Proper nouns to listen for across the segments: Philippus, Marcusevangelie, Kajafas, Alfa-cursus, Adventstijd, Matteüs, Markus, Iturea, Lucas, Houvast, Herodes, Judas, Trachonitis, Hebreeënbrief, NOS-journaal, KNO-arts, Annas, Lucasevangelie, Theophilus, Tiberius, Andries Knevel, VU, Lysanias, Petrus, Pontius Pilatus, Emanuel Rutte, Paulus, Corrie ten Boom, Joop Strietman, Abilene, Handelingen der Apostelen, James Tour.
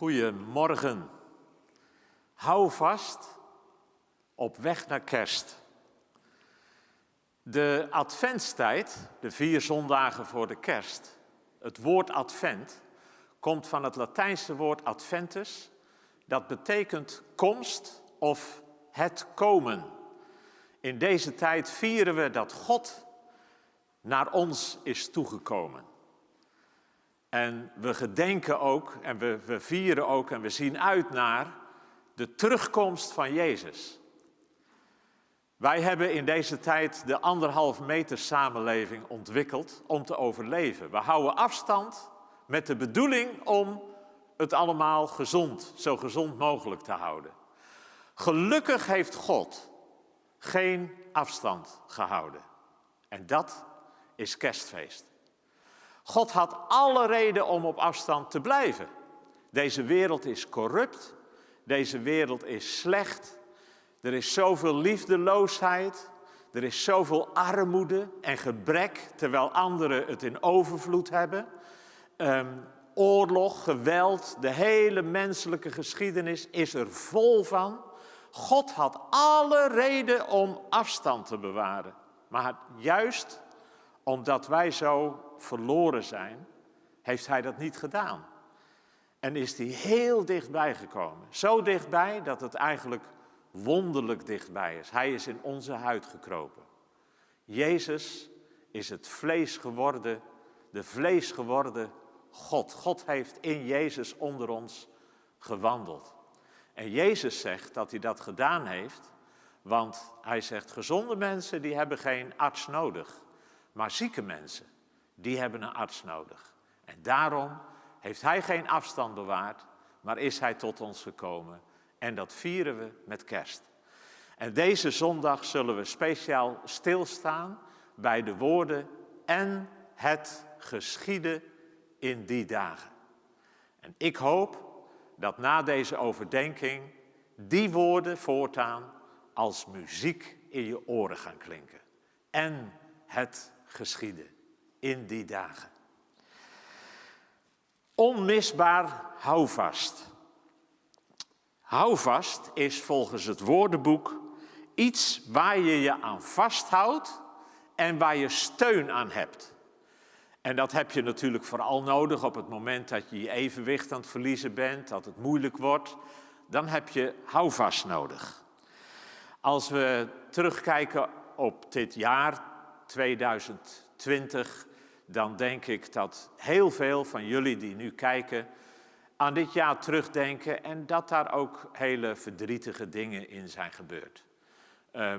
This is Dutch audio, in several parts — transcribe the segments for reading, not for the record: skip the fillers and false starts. Goedemorgen. Hou vast, op weg naar kerst. De Adventstijd, de 4 zondagen voor de kerst, het woord Advent, komt van het Latijnse woord Adventus. Dat betekent komst of het komen. In deze tijd vieren we dat God naar ons is toegekomen. En we gedenken ook en we vieren ook en we zien uit naar de terugkomst van Jezus. Wij hebben in deze tijd de 1,5 meter samenleving ontwikkeld om te overleven. We houden afstand met de bedoeling om het allemaal gezond, zo gezond mogelijk te houden. Gelukkig heeft God geen afstand gehouden. En dat is kerstfeest. God had alle reden om op afstand te blijven. Deze wereld is corrupt, deze wereld is slecht. Er is zoveel liefdeloosheid, er is zoveel armoede en gebrek, terwijl anderen het in overvloed hebben. Oorlog, geweld, de hele menselijke geschiedenis is er vol van. God had alle reden om afstand te bewaren. Maar juist omdat wij zo verloren zijn, heeft hij dat niet gedaan. En is hij heel dichtbij gekomen. Zo dichtbij dat het eigenlijk wonderlijk dichtbij is. Hij is in onze huid gekropen. Jezus is het vlees geworden, de vlees geworden God. God heeft in Jezus onder ons gewandeld. En Jezus zegt dat hij dat gedaan heeft, want hij zegt gezonde mensen die hebben geen arts nodig, maar zieke mensen. Die hebben een arts nodig. En daarom heeft hij geen afstand bewaard, maar is hij tot ons gekomen. En dat vieren we met kerst. En deze zondag zullen we speciaal stilstaan bij de woorden en het geschiedde in die dagen. En ik hoop dat na deze overdenking die woorden voortaan als muziek in je oren gaan klinken. En het geschiedde in die dagen. Onmisbaar houvast. Houvast is volgens het woordenboek iets waar je je aan vasthoudt en waar je steun aan hebt. En dat heb je natuurlijk vooral nodig op het moment dat je je evenwicht aan het verliezen bent, dat het moeilijk wordt. Dan heb je houvast nodig. Als we terugkijken op dit jaar 2020... dan denk ik dat heel veel van jullie die nu kijken aan dit jaar terugdenken en dat daar ook hele verdrietige dingen in zijn gebeurd.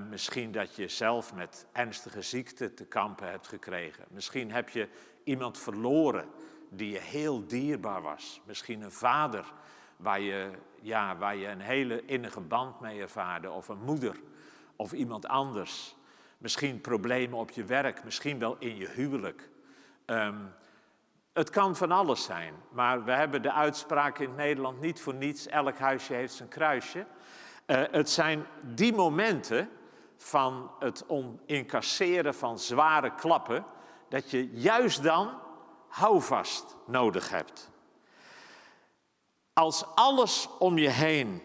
Misschien dat je zelf met ernstige ziekte te kampen hebt gekregen. Misschien heb je iemand verloren die je heel dierbaar was. Misschien een vader waar je een hele innige band mee ervaarde, of een moeder of iemand anders. Misschien problemen op je werk, misschien wel in je huwelijk. Het kan van alles zijn, maar we hebben de uitspraak in Nederland niet voor niets. Elk huisje heeft zijn kruisje. Het zijn die momenten van het incasseren van zware klappen, dat je juist dan houvast nodig hebt. Als alles om je heen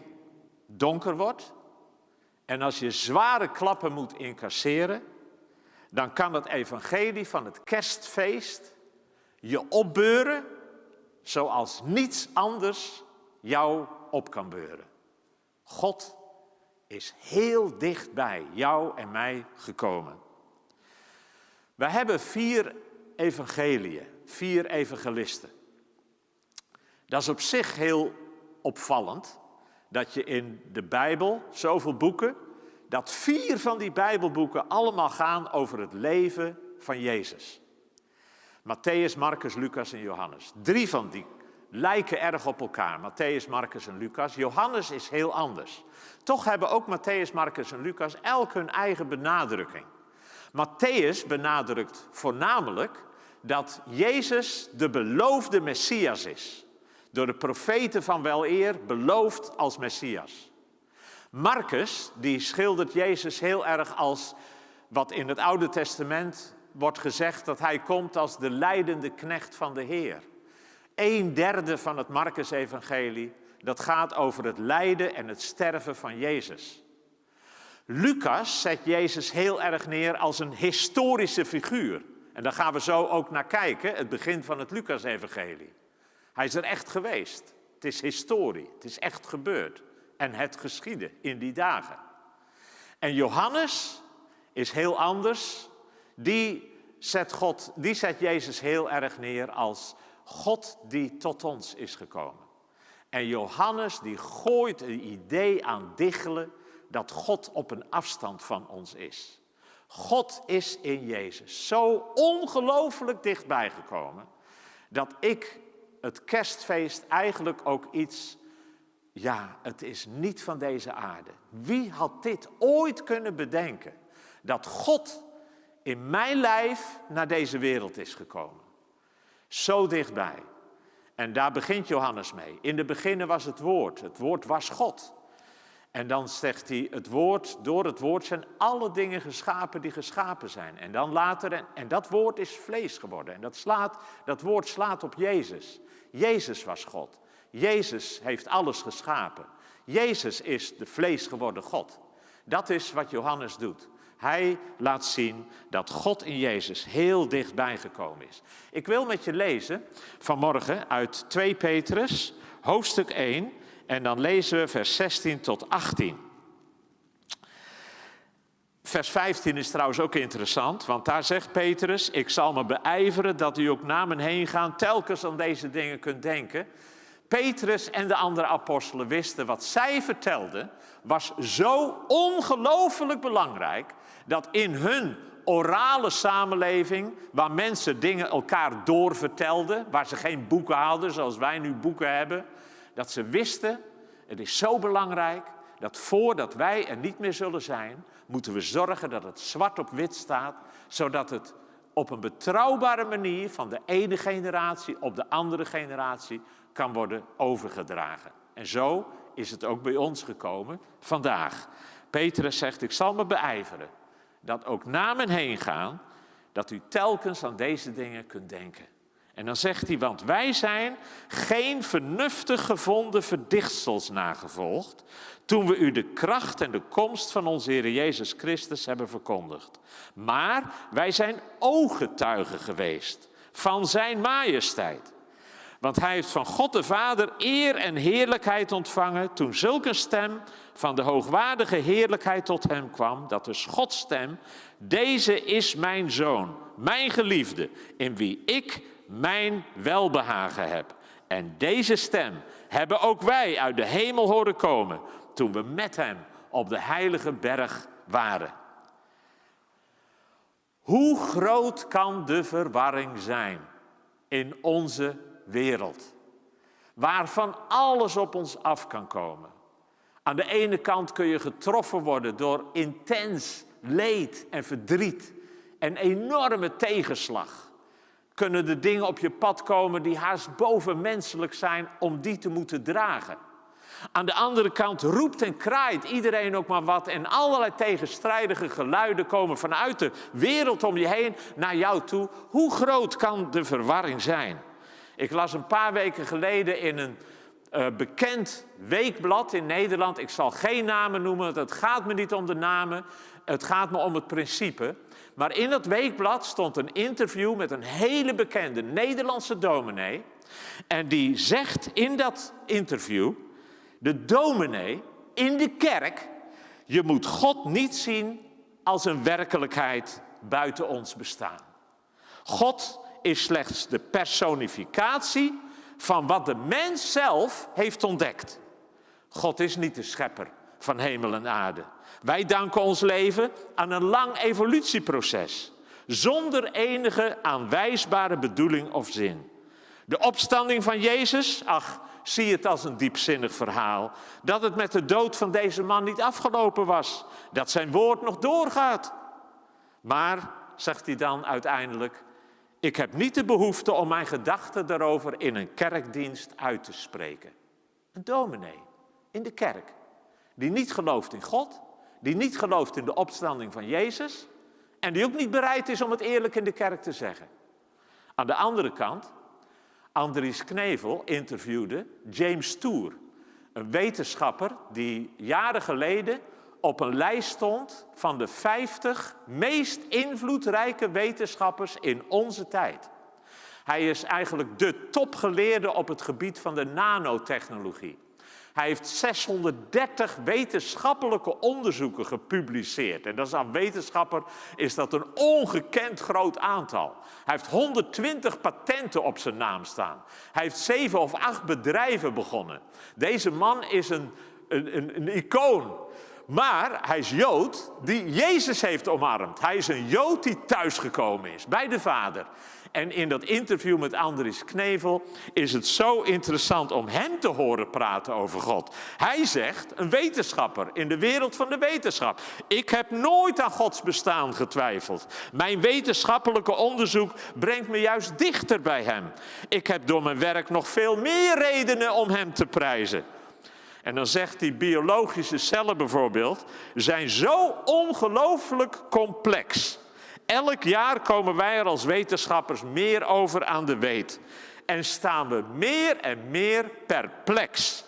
donker wordt en als je zware klappen moet incasseren, dan kan het evangelie van het kerstfeest je opbeuren zoals niets anders jou op kan beuren. God is heel dicht bij jou en mij gekomen. We hebben 4 evangeliën, 4 evangelisten. Dat is op zich heel opvallend, dat je in de Bijbel, zoveel boeken, dat 4 van die Bijbelboeken allemaal gaan over het leven van Jezus. Matteüs, Markus, Lucas en Johannes. 3 van die lijken erg op elkaar. Matteüs, Markus en Lucas. Johannes is heel anders. Toch hebben ook Matteüs, Markus en Lucas elk hun eigen benadrukking. Matteüs benadrukt voornamelijk dat Jezus de beloofde Messias is. Door de profeten van weleer beloofd als Messias. Marcus, die schildert Jezus heel erg als wat in het Oude Testament wordt gezegd, dat hij komt als de lijdende knecht van de Heer. 1/3 van het Marcusevangelie, dat gaat over het lijden en het sterven van Jezus. Lucas zet Jezus heel erg neer als een historische figuur. En daar gaan we zo ook naar kijken, het begin van het Lucasevangelie. Hij is er echt geweest. Het is historie, het is echt gebeurd. En het geschiedde in die dagen. En Johannes is heel anders. Die zet Jezus heel erg neer als God die tot ons is gekomen. En Johannes die gooit een idee aan diggelen dat God op een afstand van ons is. God is in Jezus zo ongelooflijk dichtbij gekomen dat ik het kerstfeest eigenlijk ook iets... Ja, het is niet van deze aarde. Wie had dit ooit kunnen bedenken? Dat God in mijn lijf naar deze wereld is gekomen. Zo dichtbij. En daar begint Johannes mee. In de beginnen was het woord. Het woord was God. En dan zegt hij, het woord, door het woord zijn alle dingen geschapen die geschapen zijn. En dan later, en dat woord is vlees geworden. En dat woord slaat op Jezus. Jezus was God. Jezus heeft alles geschapen. Jezus is de vlees geworden God. Dat is wat Johannes doet. Hij laat zien dat God in Jezus heel dichtbij gekomen is. Ik wil met je lezen vanmorgen uit 2 Petrus, hoofdstuk 1... en dan lezen we vers 16 tot 18. Vers 15 is trouwens ook interessant, want daar zegt Petrus... Ik zal me beijveren dat u ook na me heen gaan telkens aan deze dingen kunt denken... Petrus en de andere apostelen wisten wat zij vertelden... was zo ongelooflijk belangrijk... dat in hun orale samenleving... waar mensen dingen elkaar doorvertelden... waar ze geen boeken hadden zoals wij nu boeken hebben... dat ze wisten, het is zo belangrijk... dat voordat wij er niet meer zullen zijn... moeten we zorgen dat het zwart op wit staat... zodat het op een betrouwbare manier... van de ene generatie op de andere generatie... kan worden overgedragen. En zo is het ook bij ons gekomen vandaag. Petrus zegt, ik zal me beijveren... dat ook na mijn heen gaan... dat u telkens aan deze dingen kunt denken. En dan zegt hij, want wij zijn geen vernuftig gevonden verdichtsels nagevolgd... toen we u de kracht en de komst van onze Heer Jezus Christus hebben verkondigd. Maar wij zijn ooggetuigen geweest van zijn majesteit... Want hij heeft van God de Vader eer en heerlijkheid ontvangen... toen zulk een stem van de hoogwaardige heerlijkheid tot hem kwam... dat dus Gods stem, deze is mijn zoon, mijn geliefde... in wie ik mijn welbehagen heb. En deze stem hebben ook wij uit de hemel horen komen... toen we met hem op de heilige berg waren. Hoe groot kan de verwarring zijn in onze wereld, waarvan alles op ons af kan komen. Aan de ene kant kun je getroffen worden door intens leed en verdriet en enorme tegenslag. Kunnen er dingen op je pad komen die haast bovenmenselijk zijn om die te moeten dragen. Aan de andere kant roept en kraait iedereen ook maar wat... en allerlei tegenstrijdige geluiden komen vanuit de wereld om je heen naar jou toe. Hoe groot kan de verwarring zijn? Ik las een paar weken geleden in een bekend weekblad in Nederland... ik zal geen namen noemen, want het gaat me niet om de namen... het gaat me om het principe. Maar in dat weekblad stond een interview met een hele bekende Nederlandse dominee... en die zegt in dat interview, de dominee in de kerk... je moet God niet zien als een werkelijkheid buiten ons bestaan. God... is slechts de personificatie van wat de mens zelf heeft ontdekt. God is niet de schepper van hemel en aarde. Wij danken ons leven aan een lang evolutieproces, zonder enige aanwijsbare bedoeling of zin. De opstanding van Jezus, ach, zie het als een diepzinnig verhaal, dat het met de dood van deze man niet afgelopen was, dat zijn woord nog doorgaat. Maar, zegt hij dan uiteindelijk, ik heb niet de behoefte om mijn gedachten daarover in een kerkdienst uit te spreken. Een dominee in de kerk, die niet gelooft in God, die niet gelooft in de opstanding van Jezus... en die ook niet bereid is om het eerlijk in de kerk te zeggen. Aan de andere kant, Andries Knevel interviewde James Tour, een wetenschapper die jaren geleden op een lijst stond van de 50 meest invloedrijke wetenschappers in onze tijd. Hij is eigenlijk de topgeleerde op het gebied van de nanotechnologie. Hij heeft 630 wetenschappelijke onderzoeken gepubliceerd. En dat is aan wetenschapper is dat een ongekend groot aantal. Hij heeft 120 patenten op zijn naam staan. Hij heeft 7 of 8 bedrijven begonnen. Deze man is een icoon. Maar hij is Jood die Jezus heeft omarmd. Hij is een Jood die thuisgekomen is bij de Vader. En in dat interview met Andries Knevel is het zo interessant om hem te horen praten over God. Hij zegt, een wetenschapper in de wereld van de wetenschap: ik heb nooit aan Gods bestaan getwijfeld. Mijn wetenschappelijke onderzoek brengt me juist dichter bij hem. Ik heb door mijn werk nog veel meer redenen om hem te prijzen. En dan zegt hij, biologische cellen bijvoorbeeld zijn zo ongelooflijk complex. Elk jaar komen wij er als wetenschappers meer over aan de weet. En staan we meer en meer perplex.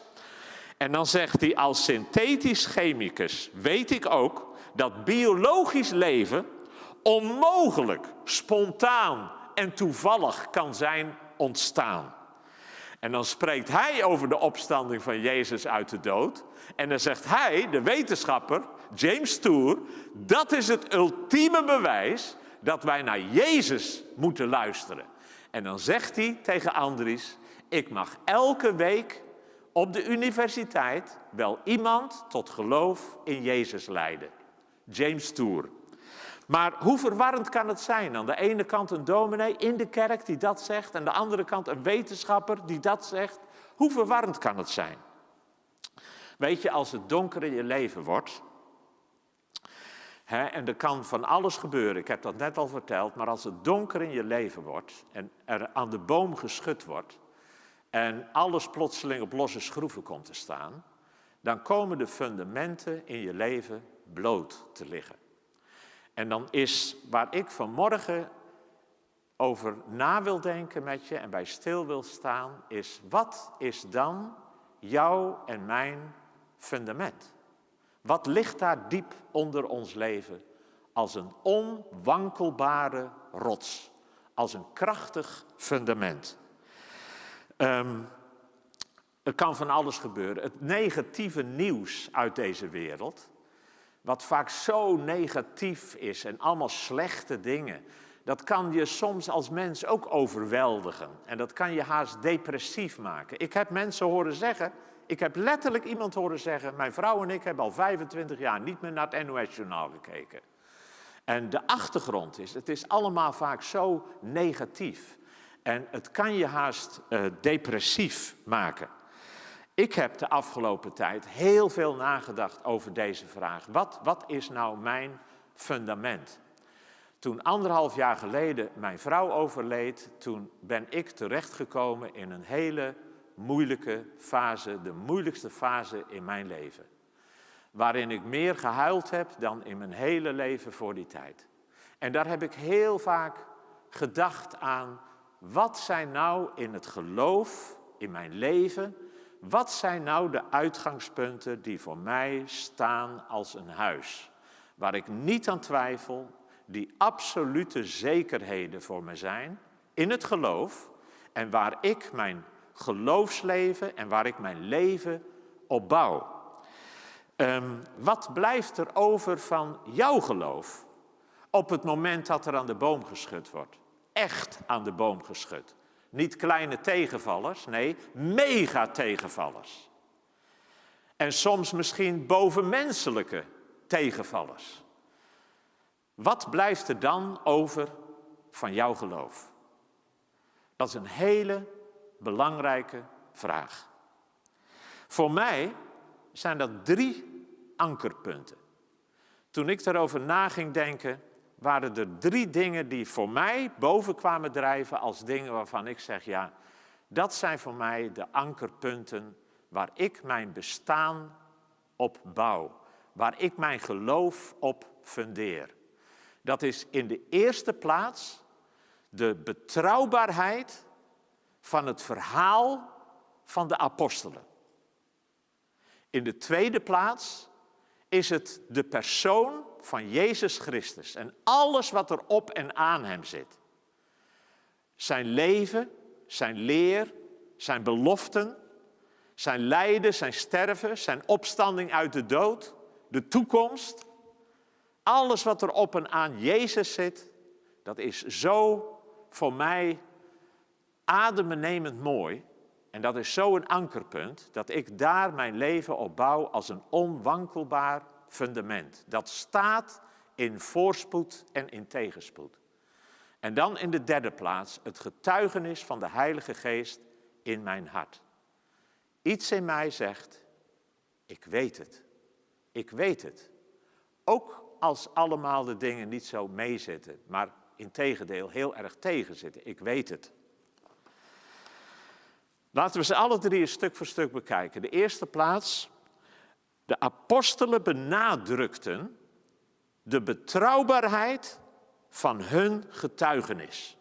En dan zegt hij, als synthetisch chemicus weet ik ook dat biologisch leven onmogelijk, spontaan en toevallig kan zijn ontstaan. En dan spreekt hij over de opstanding van Jezus uit de dood. En dan zegt hij, de wetenschapper, James Tour, dat is het ultieme bewijs dat wij naar Jezus moeten luisteren. En dan zegt hij tegen Andries, ik mag elke week op de universiteit wel iemand tot geloof in Jezus leiden. James Tour. Maar hoe verwarrend kan het zijn? Aan de ene kant een dominee in de kerk die dat zegt, aan de andere kant een wetenschapper die dat zegt. Hoe verwarrend kan het zijn? Weet je, als het donker in je leven wordt, en er kan van alles gebeuren, ik heb dat net al verteld, maar als het donker in je leven wordt en er aan de boom geschud wordt en alles plotseling op losse schroeven komt te staan, dan komen de fundamenten in je leven bloot te liggen. En dan is waar ik vanmorgen over na wil denken met je en bij stil wil staan, is wat is dan jouw en mijn fundament? Wat ligt daar diep onder ons leven als een onwankelbare rots, als een krachtig fundament? Er kan van alles gebeuren. Het negatieve nieuws uit deze wereld, wat vaak zo negatief is en allemaal slechte dingen, dat kan je soms als mens ook overweldigen. En dat kan je haast depressief maken. Ik heb mensen horen zeggen, ik heb letterlijk iemand horen zeggen, mijn vrouw en ik hebben al 25 jaar niet meer naar het NOS-journaal gekeken. En de achtergrond is, het is allemaal vaak zo negatief. En het kan je haast depressief maken. Ik heb de afgelopen tijd heel veel nagedacht over deze vraag. Wat is nou mijn fundament? Toen 1,5 jaar geleden mijn vrouw overleed, toen ben ik terechtgekomen in een hele moeilijke fase, de moeilijkste fase in mijn leven. Waarin ik meer gehuild heb dan in mijn hele leven voor die tijd. En daar heb ik heel vaak gedacht aan, wat zijn nou in het geloof, in mijn leven, wat zijn nou de uitgangspunten die voor mij staan als een huis? Waar ik niet aan twijfel, die absolute zekerheden voor me zijn in het geloof. En waar ik mijn geloofsleven en waar ik mijn leven op bouw. Wat blijft er over van jouw geloof op het moment dat er aan de boom geschud wordt? Echt aan de boom geschud. Niet kleine tegenvallers, nee, mega tegenvallers. En soms misschien bovenmenselijke tegenvallers. Wat blijft er dan over van jouw geloof? Dat is een hele belangrijke vraag. Voor mij zijn dat 3 ankerpunten. Toen ik daarover na ging denken, waren er 3 dingen die voor mij boven kwamen drijven als dingen waarvan ik zeg, ja, dat zijn voor mij de ankerpunten waar ik mijn bestaan op bouw. Waar ik mijn geloof op fundeer. Dat is in de eerste plaats de betrouwbaarheid van het verhaal van de apostelen. In de tweede plaats is het de persoon van Jezus Christus en alles wat er op en aan hem zit. Zijn leven, zijn leer, zijn beloften, zijn lijden, zijn sterven, zijn opstanding uit de dood, de toekomst. Alles wat er op en aan Jezus zit, dat is zo voor mij adembenemend mooi. En dat is zo'n ankerpunt dat ik daar mijn leven op bouw als een onwankelbaar fundament. Dat staat in voorspoed en in tegenspoed. En dan in de derde plaats het getuigenis van de Heilige Geest in mijn hart. Iets in mij zegt, ik weet het. Ik weet het. Ook als allemaal de dingen niet zo meezitten, maar integendeel heel erg tegenzitten. Ik weet het. Laten we ze alle drie stuk voor stuk bekijken. De eerste plaats, de apostelen benadrukten de betrouwbaarheid van hun getuigenis.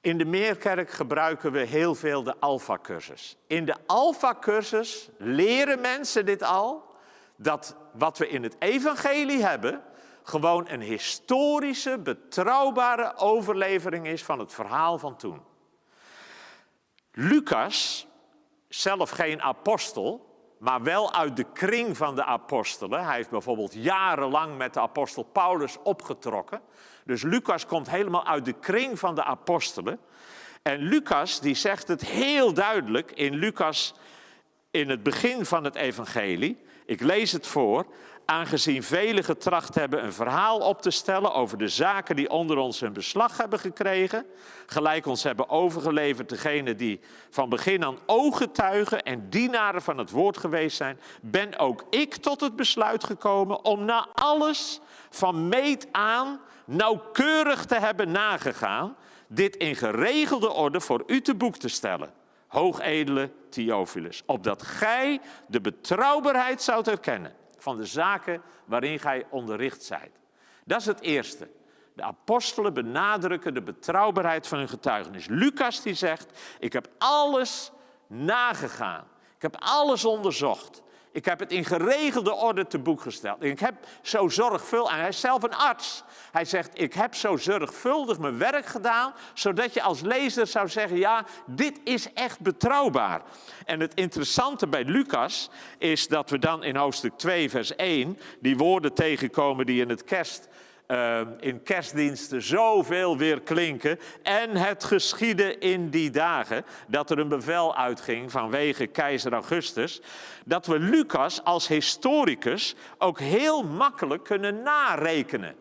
In de Meerkerk gebruiken we heel veel de Alfa-cursus. In de Alfa-cursus leren mensen dit al, dat wat we in het evangelie hebben gewoon een historische, betrouwbare overlevering is van het verhaal van toen. Lucas, zelf geen apostel, maar wel uit de kring van de apostelen. Hij heeft bijvoorbeeld jarenlang met de apostel Paulus opgetrokken. Dus Lucas komt helemaal uit de kring van de apostelen. En Lucas die zegt het heel duidelijk in Lucas in het begin van het evangelie. Ik lees het voor. Aangezien velen getracht hebben een verhaal op te stellen over de zaken die onder ons hun beslag hebben gekregen, gelijk ons hebben overgeleverd degenen die van begin aan ooggetuigen en dienaren van het woord geweest zijn, ben ook ik tot het besluit gekomen om na alles van meet aan nauwkeurig te hebben nagegaan, dit in geregelde orde voor u te boek te stellen. Hoogedele Theophilus, opdat gij de betrouwbaarheid zoudt erkennen van de zaken waarin gij onderricht zijt. Dat is het eerste. De apostelen benadrukken de betrouwbaarheid van hun getuigenis. Lucas die zegt, ik heb alles nagegaan. Ik heb alles onderzocht. Ik heb het in geregelde orde te boek gesteld. Ik heb zo zorgvuldig, en hij is zelf een arts. Hij zegt, ik heb zo zorgvuldig mijn werk gedaan, zodat je als lezer zou zeggen, ja, dit is echt betrouwbaar. En het interessante bij Lucas is dat we dan in hoofdstuk 2, vers 1, die woorden tegenkomen die in kerstdiensten zoveel weer klinken. En het geschiedde in die dagen dat er een bevel uitging vanwege keizer Augustus, dat we Lucas als historicus ook heel makkelijk kunnen narekenen.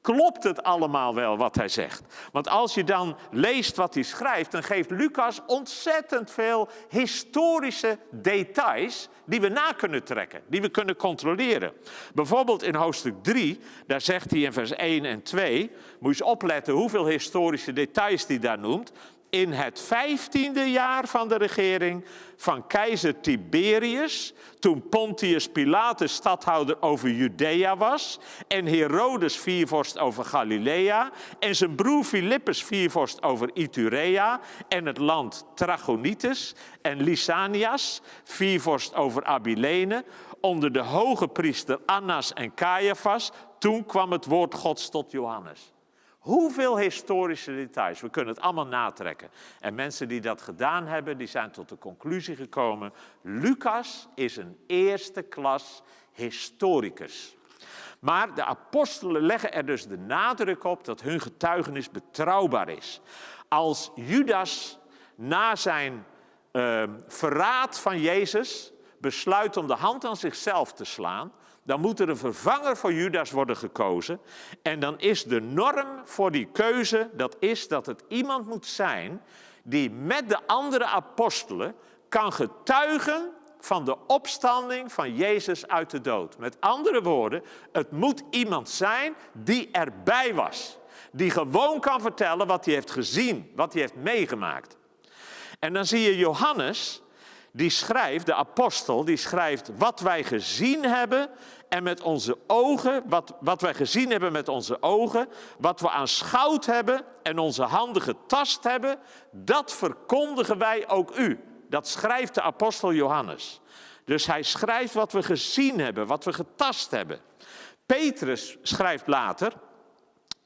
Klopt het allemaal wel wat hij zegt? Want als je dan leest wat hij schrijft, dan geeft Lucas ontzettend veel historische details die we na kunnen trekken, die we kunnen controleren. Bijvoorbeeld in hoofdstuk 3, daar zegt hij in vers 1 en 2, moet je eens opletten hoeveel historische details hij daar noemt. In het 15e jaar van de regering van keizer Tiberius, toen Pontius Pilatus stadhouder over Judea was, en Herodes viervorst over Galilea, en zijn broer Philippus viervorst over Iturea, en het land Trachonitis, en Lysanias viervorst over Abilene, onder de hoge priester Annas en Kajafas, toen kwam het woord Gods tot Johannes. Hoeveel historische details, we kunnen het allemaal natrekken. En mensen die dat gedaan hebben, die zijn tot de conclusie gekomen, Lucas is een eerste klas historicus. Maar de apostelen leggen er dus de nadruk op dat hun getuigenis betrouwbaar is. Als Judas na zijn verraad van Jezus besluit om de hand aan zichzelf te slaan, dan moet er een vervanger voor Judas worden gekozen. En dan is de norm voor die keuze, dat is dat het iemand moet zijn die met de andere apostelen kan getuigen van de opstanding van Jezus uit de dood. Met andere woorden, het moet iemand zijn die erbij was. Die gewoon kan vertellen wat hij heeft gezien, wat hij heeft meegemaakt. En dan zie je Johannes, die schrijft, de apostel, die schrijft wat wij gezien hebben en met onze ogen, wat wij gezien hebben met onze ogen, wat we aanschouwd hebben en onze handen getast hebben, dat verkondigen wij ook u. Dat schrijft de apostel Johannes. Dus hij schrijft wat we gezien hebben, wat we getast hebben. Petrus schrijft later,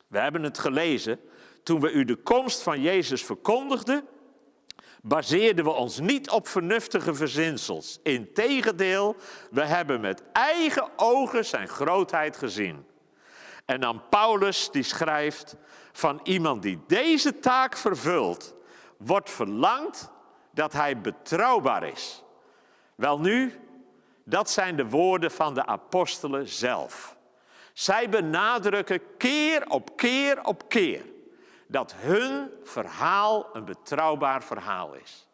we hebben het gelezen, toen we u de komst van Jezus verkondigden, baseerden we ons niet op vernuftige verzinsels. Integendeel, we hebben met eigen ogen zijn grootheid gezien. En dan Paulus, die schrijft, van iemand die deze taak vervult, wordt verlangd dat hij betrouwbaar is. Welnu, dat zijn de woorden van de apostelen zelf. Zij benadrukken keer op keer op keer dat hun verhaal een betrouwbaar verhaal is.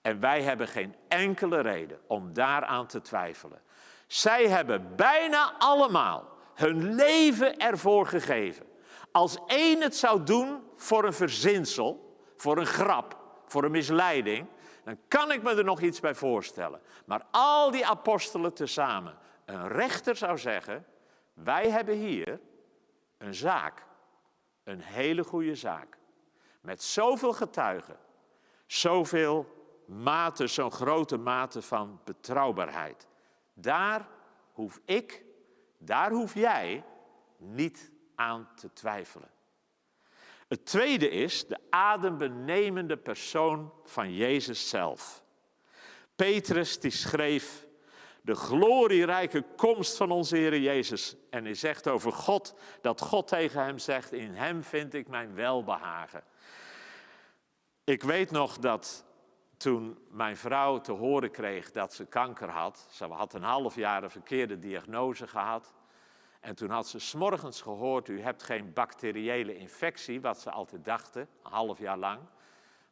En wij hebben geen enkele reden om daaraan te twijfelen. Zij hebben bijna allemaal hun leven ervoor gegeven. Als één het zou doen voor een verzinsel, voor een grap, voor een misleiding, dan kan ik me er nog iets bij voorstellen. Maar al die apostelen tezamen, een rechter zou zeggen, wij hebben hier een zaak. Een hele goede zaak. Met zoveel getuigen. Zoveel mate, zo'n grote mate van betrouwbaarheid. Daar hoef jij niet aan te twijfelen. Het tweede is de adembenemende persoon van Jezus zelf. Petrus die schreef de glorierijke komst van onze Heer Jezus. En hij zegt over God, dat God tegen hem zegt, in hem vind ik mijn welbehagen. Ik weet nog dat toen mijn vrouw te horen kreeg dat ze kanker had. Ze had een half jaar een verkeerde diagnose gehad. En toen had ze 's morgens gehoord, u hebt geen bacteriële infectie, wat ze altijd dachten, een half jaar lang.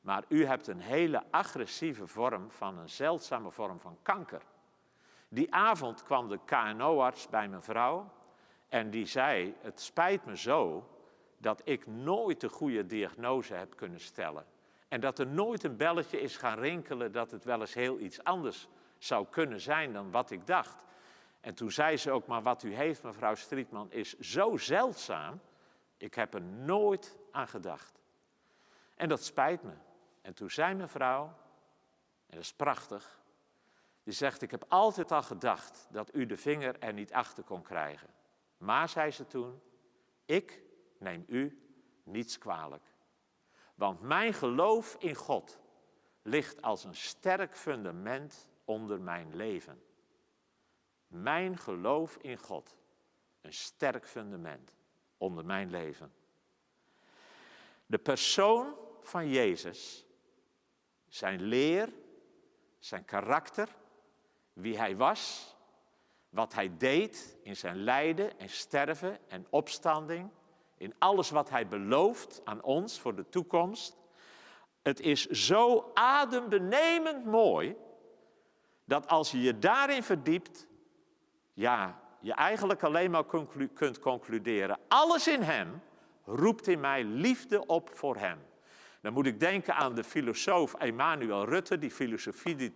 Maar u hebt een hele agressieve vorm van een zeldzame vorm van kanker. Die avond kwam de KNO-arts bij mijn vrouw en die zei, het spijt me zo dat ik nooit de goede diagnose heb kunnen stellen. En dat er nooit een belletje is gaan rinkelen dat het wel eens heel iets anders zou kunnen zijn dan wat ik dacht. En toen zei ze ook, maar wat u heeft, mevrouw Strietman, is zo zeldzaam, ik heb er nooit aan gedacht. En dat spijt me. En toen zei mijn vrouw, en dat is prachtig, die zegt, ik heb altijd al gedacht dat u de vinger er niet achter kon krijgen. Maar, zei ze toen, ik neem u niets kwalijk. Want mijn geloof in God ligt als een sterk fundament onder mijn leven. Mijn geloof in God, een sterk fundament onder mijn leven. De persoon van Jezus, zijn leer, zijn karakter, wie hij was, wat hij deed in zijn lijden en sterven en opstanding, in alles wat hij belooft aan ons voor de toekomst. Het is zo adembenemend mooi dat als je je daarin verdiept, ja, je eigenlijk alleen maar kunt concluderen. Alles in hem roept in mij liefde op voor hem. Dan moet ik denken aan de filosoof Emanuel Rutte, die filosofie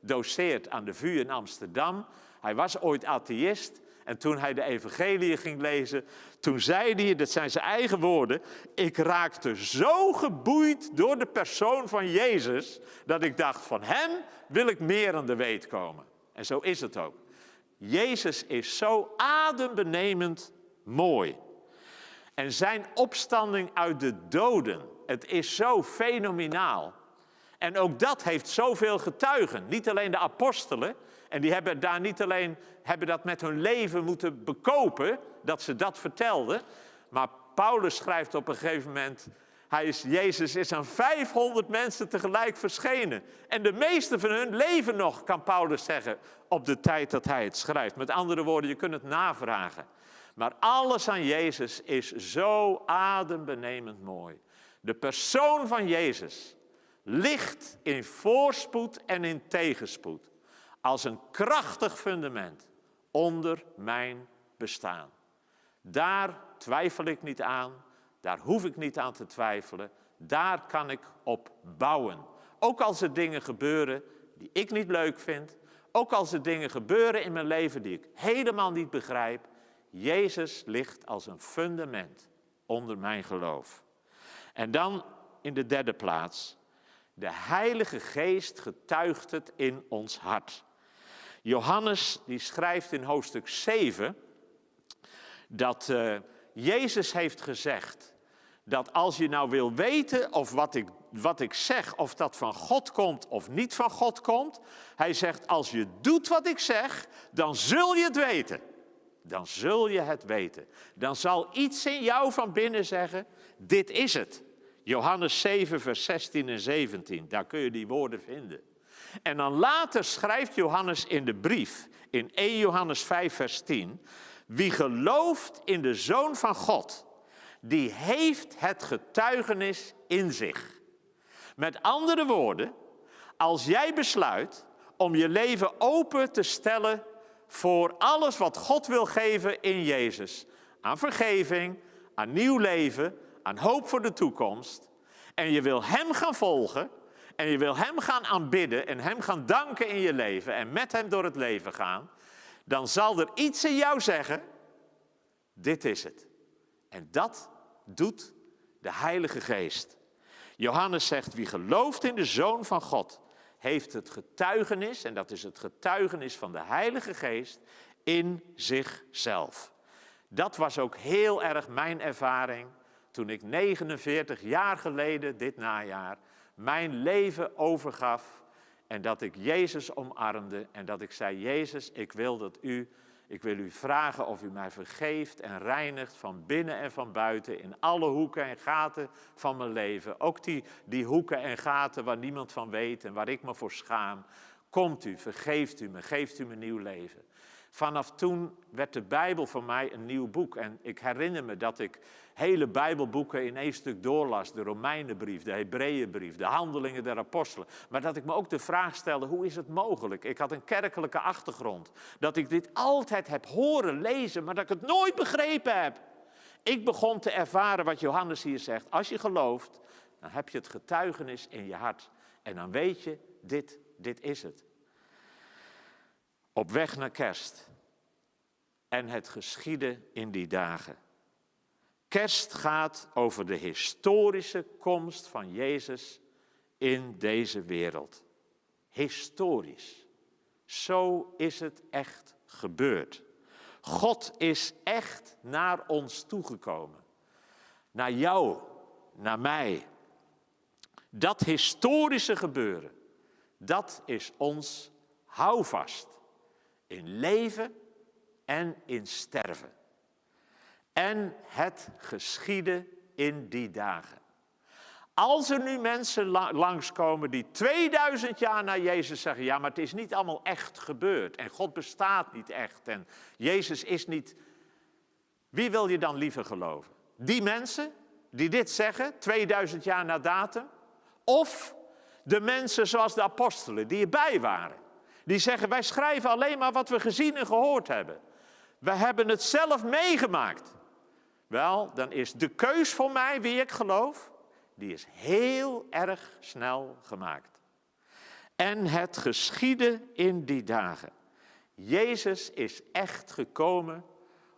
doseert aan de VU in Amsterdam. Hij was ooit atheïst en toen hij de evangelie ging lezen, toen zei hij, dat zijn zijn eigen woorden, ik raakte zo geboeid door de persoon van Jezus, dat ik dacht van hem wil ik meer aan de weet komen. En zo is het ook. Jezus is zo adembenemend mooi. En zijn opstanding uit de doden, het is zo fenomenaal. En ook dat heeft zoveel getuigen. Niet alleen de apostelen. En die hebben daar niet alleen hebben dat met hun leven moeten bekopen, dat ze dat vertelden. Maar Paulus schrijft op een gegeven moment, Jezus is aan 500 mensen tegelijk verschenen. En de meeste van hun leven nog, kan Paulus zeggen, op de tijd dat hij het schrijft. Met andere woorden, je kunt het navragen. Maar alles aan Jezus is zo adembenemend mooi. De persoon van Jezus ligt in voorspoed en in tegenspoed als een krachtig fundament onder mijn bestaan. Daar twijfel ik niet aan, daar hoef ik niet aan te twijfelen, daar kan ik op bouwen. Ook als er dingen gebeuren die ik niet leuk vind, ook als er dingen gebeuren in mijn leven die ik helemaal niet begrijp, Jezus ligt als een fundament onder mijn geloof. En dan in de derde plaats, de Heilige Geest getuigt het in ons hart. Johannes die schrijft in hoofdstuk 7 dat Jezus heeft gezegd dat als je nou wil weten of wat ik zeg, of dat van God komt of niet van God komt, hij zegt, als je doet wat ik zeg, dan zul je het weten. Dan zul je het weten. Dan zal iets in jou van binnen zeggen, dit is het. Johannes 7, vers 16 en 17, daar kun je die woorden vinden. En dan later schrijft Johannes in de brief, in 1 Johannes 5, vers 10... Wie gelooft in de Zoon van God, die heeft het getuigenis in zich. Met andere woorden, als jij besluit om je leven open te stellen voor alles wat God wil geven in Jezus, aan vergeving, aan nieuw leven, aan hoop voor de toekomst, en je wil Hem gaan volgen, en je wil Hem gaan aanbidden en Hem gaan danken in je leven en met Hem door het leven gaan, dan zal er iets in jou zeggen, dit is het. En dat doet de Heilige Geest. Johannes zegt, wie gelooft in de Zoon van God, heeft het getuigenis, en dat is het getuigenis van de Heilige Geest, in zichzelf. Dat was ook heel erg mijn ervaring toen ik 49 jaar geleden, dit najaar, mijn leven overgaf. En dat ik Jezus omarmde en dat ik zei, Jezus, ik wil u vragen of u mij vergeeft en reinigt van binnen en van buiten, in alle hoeken en gaten van mijn leven. Ook die hoeken en gaten waar niemand van weet en waar ik me voor schaam. Komt u, vergeeft u me, geeft u me nieuw leven. Vanaf toen werd de Bijbel voor mij een nieuw boek. En ik herinner me dat ik hele Bijbelboeken in één stuk doorlas. De Romeinenbrief, de Hebreeënbrief, de Handelingen der Apostelen. Maar dat ik me ook de vraag stelde, hoe is het mogelijk? Ik had een kerkelijke achtergrond. Dat ik dit altijd heb horen lezen, maar dat ik het nooit begrepen heb. Ik begon te ervaren wat Johannes hier zegt. Als je gelooft, dan heb je het getuigenis in je hart. En dan weet je, dit is het. Op weg naar kerst. En het geschiedde in die dagen. Kerst gaat over de historische komst van Jezus in deze wereld. Historisch. Zo is het echt gebeurd. God is echt naar ons toegekomen. Naar jou, naar mij. Dat historische gebeuren, dat is ons houvast. In leven en in sterven. En het geschiedde in die dagen. Als er nu mensen langskomen die 2000 jaar na Jezus zeggen, ja, maar het is niet allemaal echt gebeurd. En God bestaat niet echt. En Jezus is niet... Wie wil je dan liever geloven? Die mensen die dit zeggen, 2000 jaar na datum? Of de mensen zoals de apostelen die erbij waren? Die zeggen, wij schrijven alleen maar wat we gezien en gehoord hebben. We hebben het zelf meegemaakt. Wel, dan is de keus voor mij, wie ik geloof, die is heel erg snel gemaakt. En het geschiedde in die dagen. Jezus is echt gekomen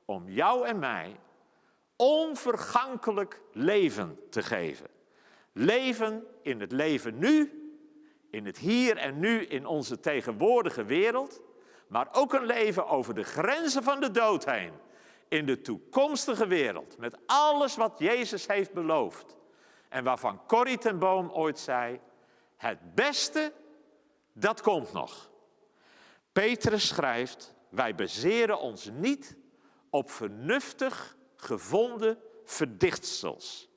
om jou en mij onvergankelijk leven te geven. Leven in het leven nu. In het hier en nu in onze tegenwoordige wereld, maar ook een leven over de grenzen van de dood heen. In de toekomstige wereld, met alles wat Jezus heeft beloofd. En waarvan Corrie ten Boom ooit zei, het beste, dat komt nog. Petrus schrijft, wij baseren ons niet op vernuftig gevonden verdichtsels.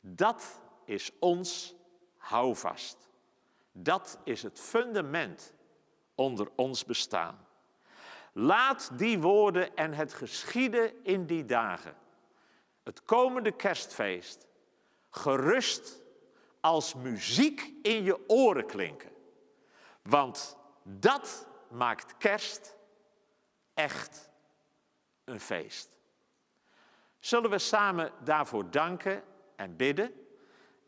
Dat is ons houvast. Dat is het fundament onder ons bestaan. Laat die woorden en het geschieden in die dagen, het komende kerstfeest, gerust als muziek in je oren klinken. Want dat maakt kerst echt een feest. Zullen we samen daarvoor danken en bidden?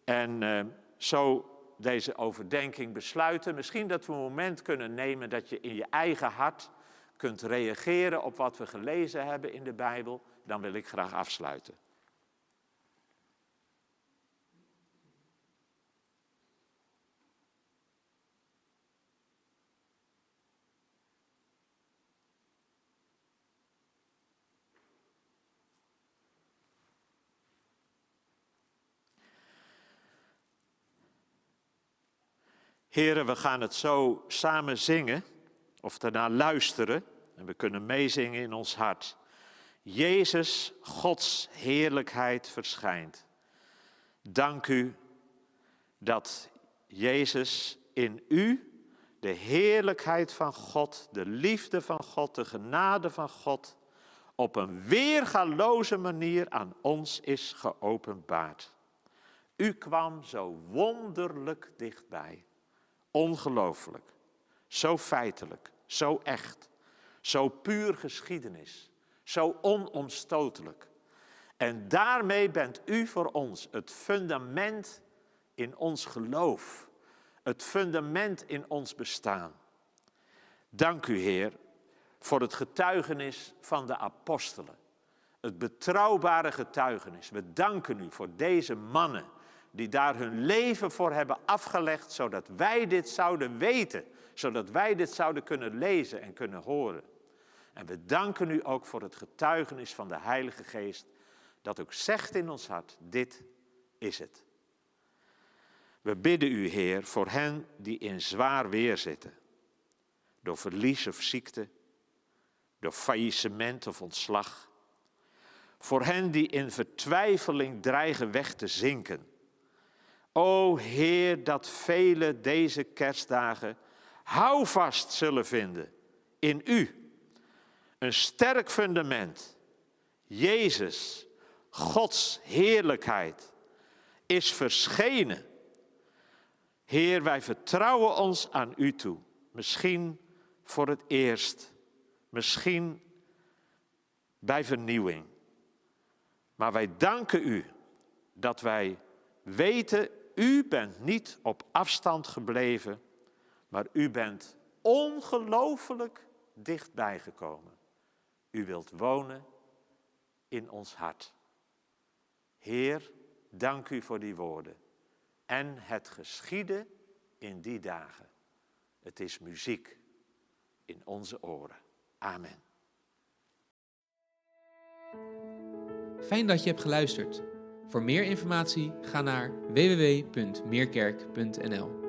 En zo deze overdenking besluiten. Misschien dat we een moment kunnen nemen dat je in je eigen hart kunt reageren op wat we gelezen hebben in de Bijbel. Dan wil ik graag afsluiten. Heren, we gaan het zo samen zingen, of daarna luisteren, en we kunnen meezingen in ons hart. Jezus, Gods heerlijkheid verschijnt. Dank u dat Jezus in u de heerlijkheid van God, de liefde van God, de genade van God, op een weergaloze manier aan ons is geopenbaard. U kwam zo wonderlijk dichtbij. Ongelooflijk, zo feitelijk, zo echt, zo puur geschiedenis, zo onomstotelijk. En daarmee bent u voor ons het fundament in ons geloof, het fundament in ons bestaan. Dank u, Heer, voor het getuigenis van de apostelen, het betrouwbare getuigenis. We danken u voor deze mannen die daar hun leven voor hebben afgelegd, zodat wij dit zouden weten, zodat wij dit zouden kunnen lezen en kunnen horen. En we danken u ook voor het getuigenis van de Heilige Geest, dat ook zegt in ons hart, dit is het. We bidden u, Heer, voor hen die in zwaar weer zitten, door verlies of ziekte, door faillissement of ontslag, voor hen die in vertwijfeling dreigen weg te zinken. O Heer, dat velen deze kerstdagen houvast zullen vinden in u. Een sterk fundament, Jezus, Gods heerlijkheid, is verschenen. Heer, wij vertrouwen ons aan u toe. Misschien voor het eerst, misschien bij vernieuwing. Maar wij danken u dat wij weten, u bent niet op afstand gebleven, maar u bent ongelooflijk dichtbij gekomen. U wilt wonen in ons hart. Heer, dank u voor die woorden. En het geschiedde in die dagen. Het is muziek in onze oren. Amen. Fijn dat je hebt geluisterd. Voor meer informatie ga naar www.meerkerk.nl.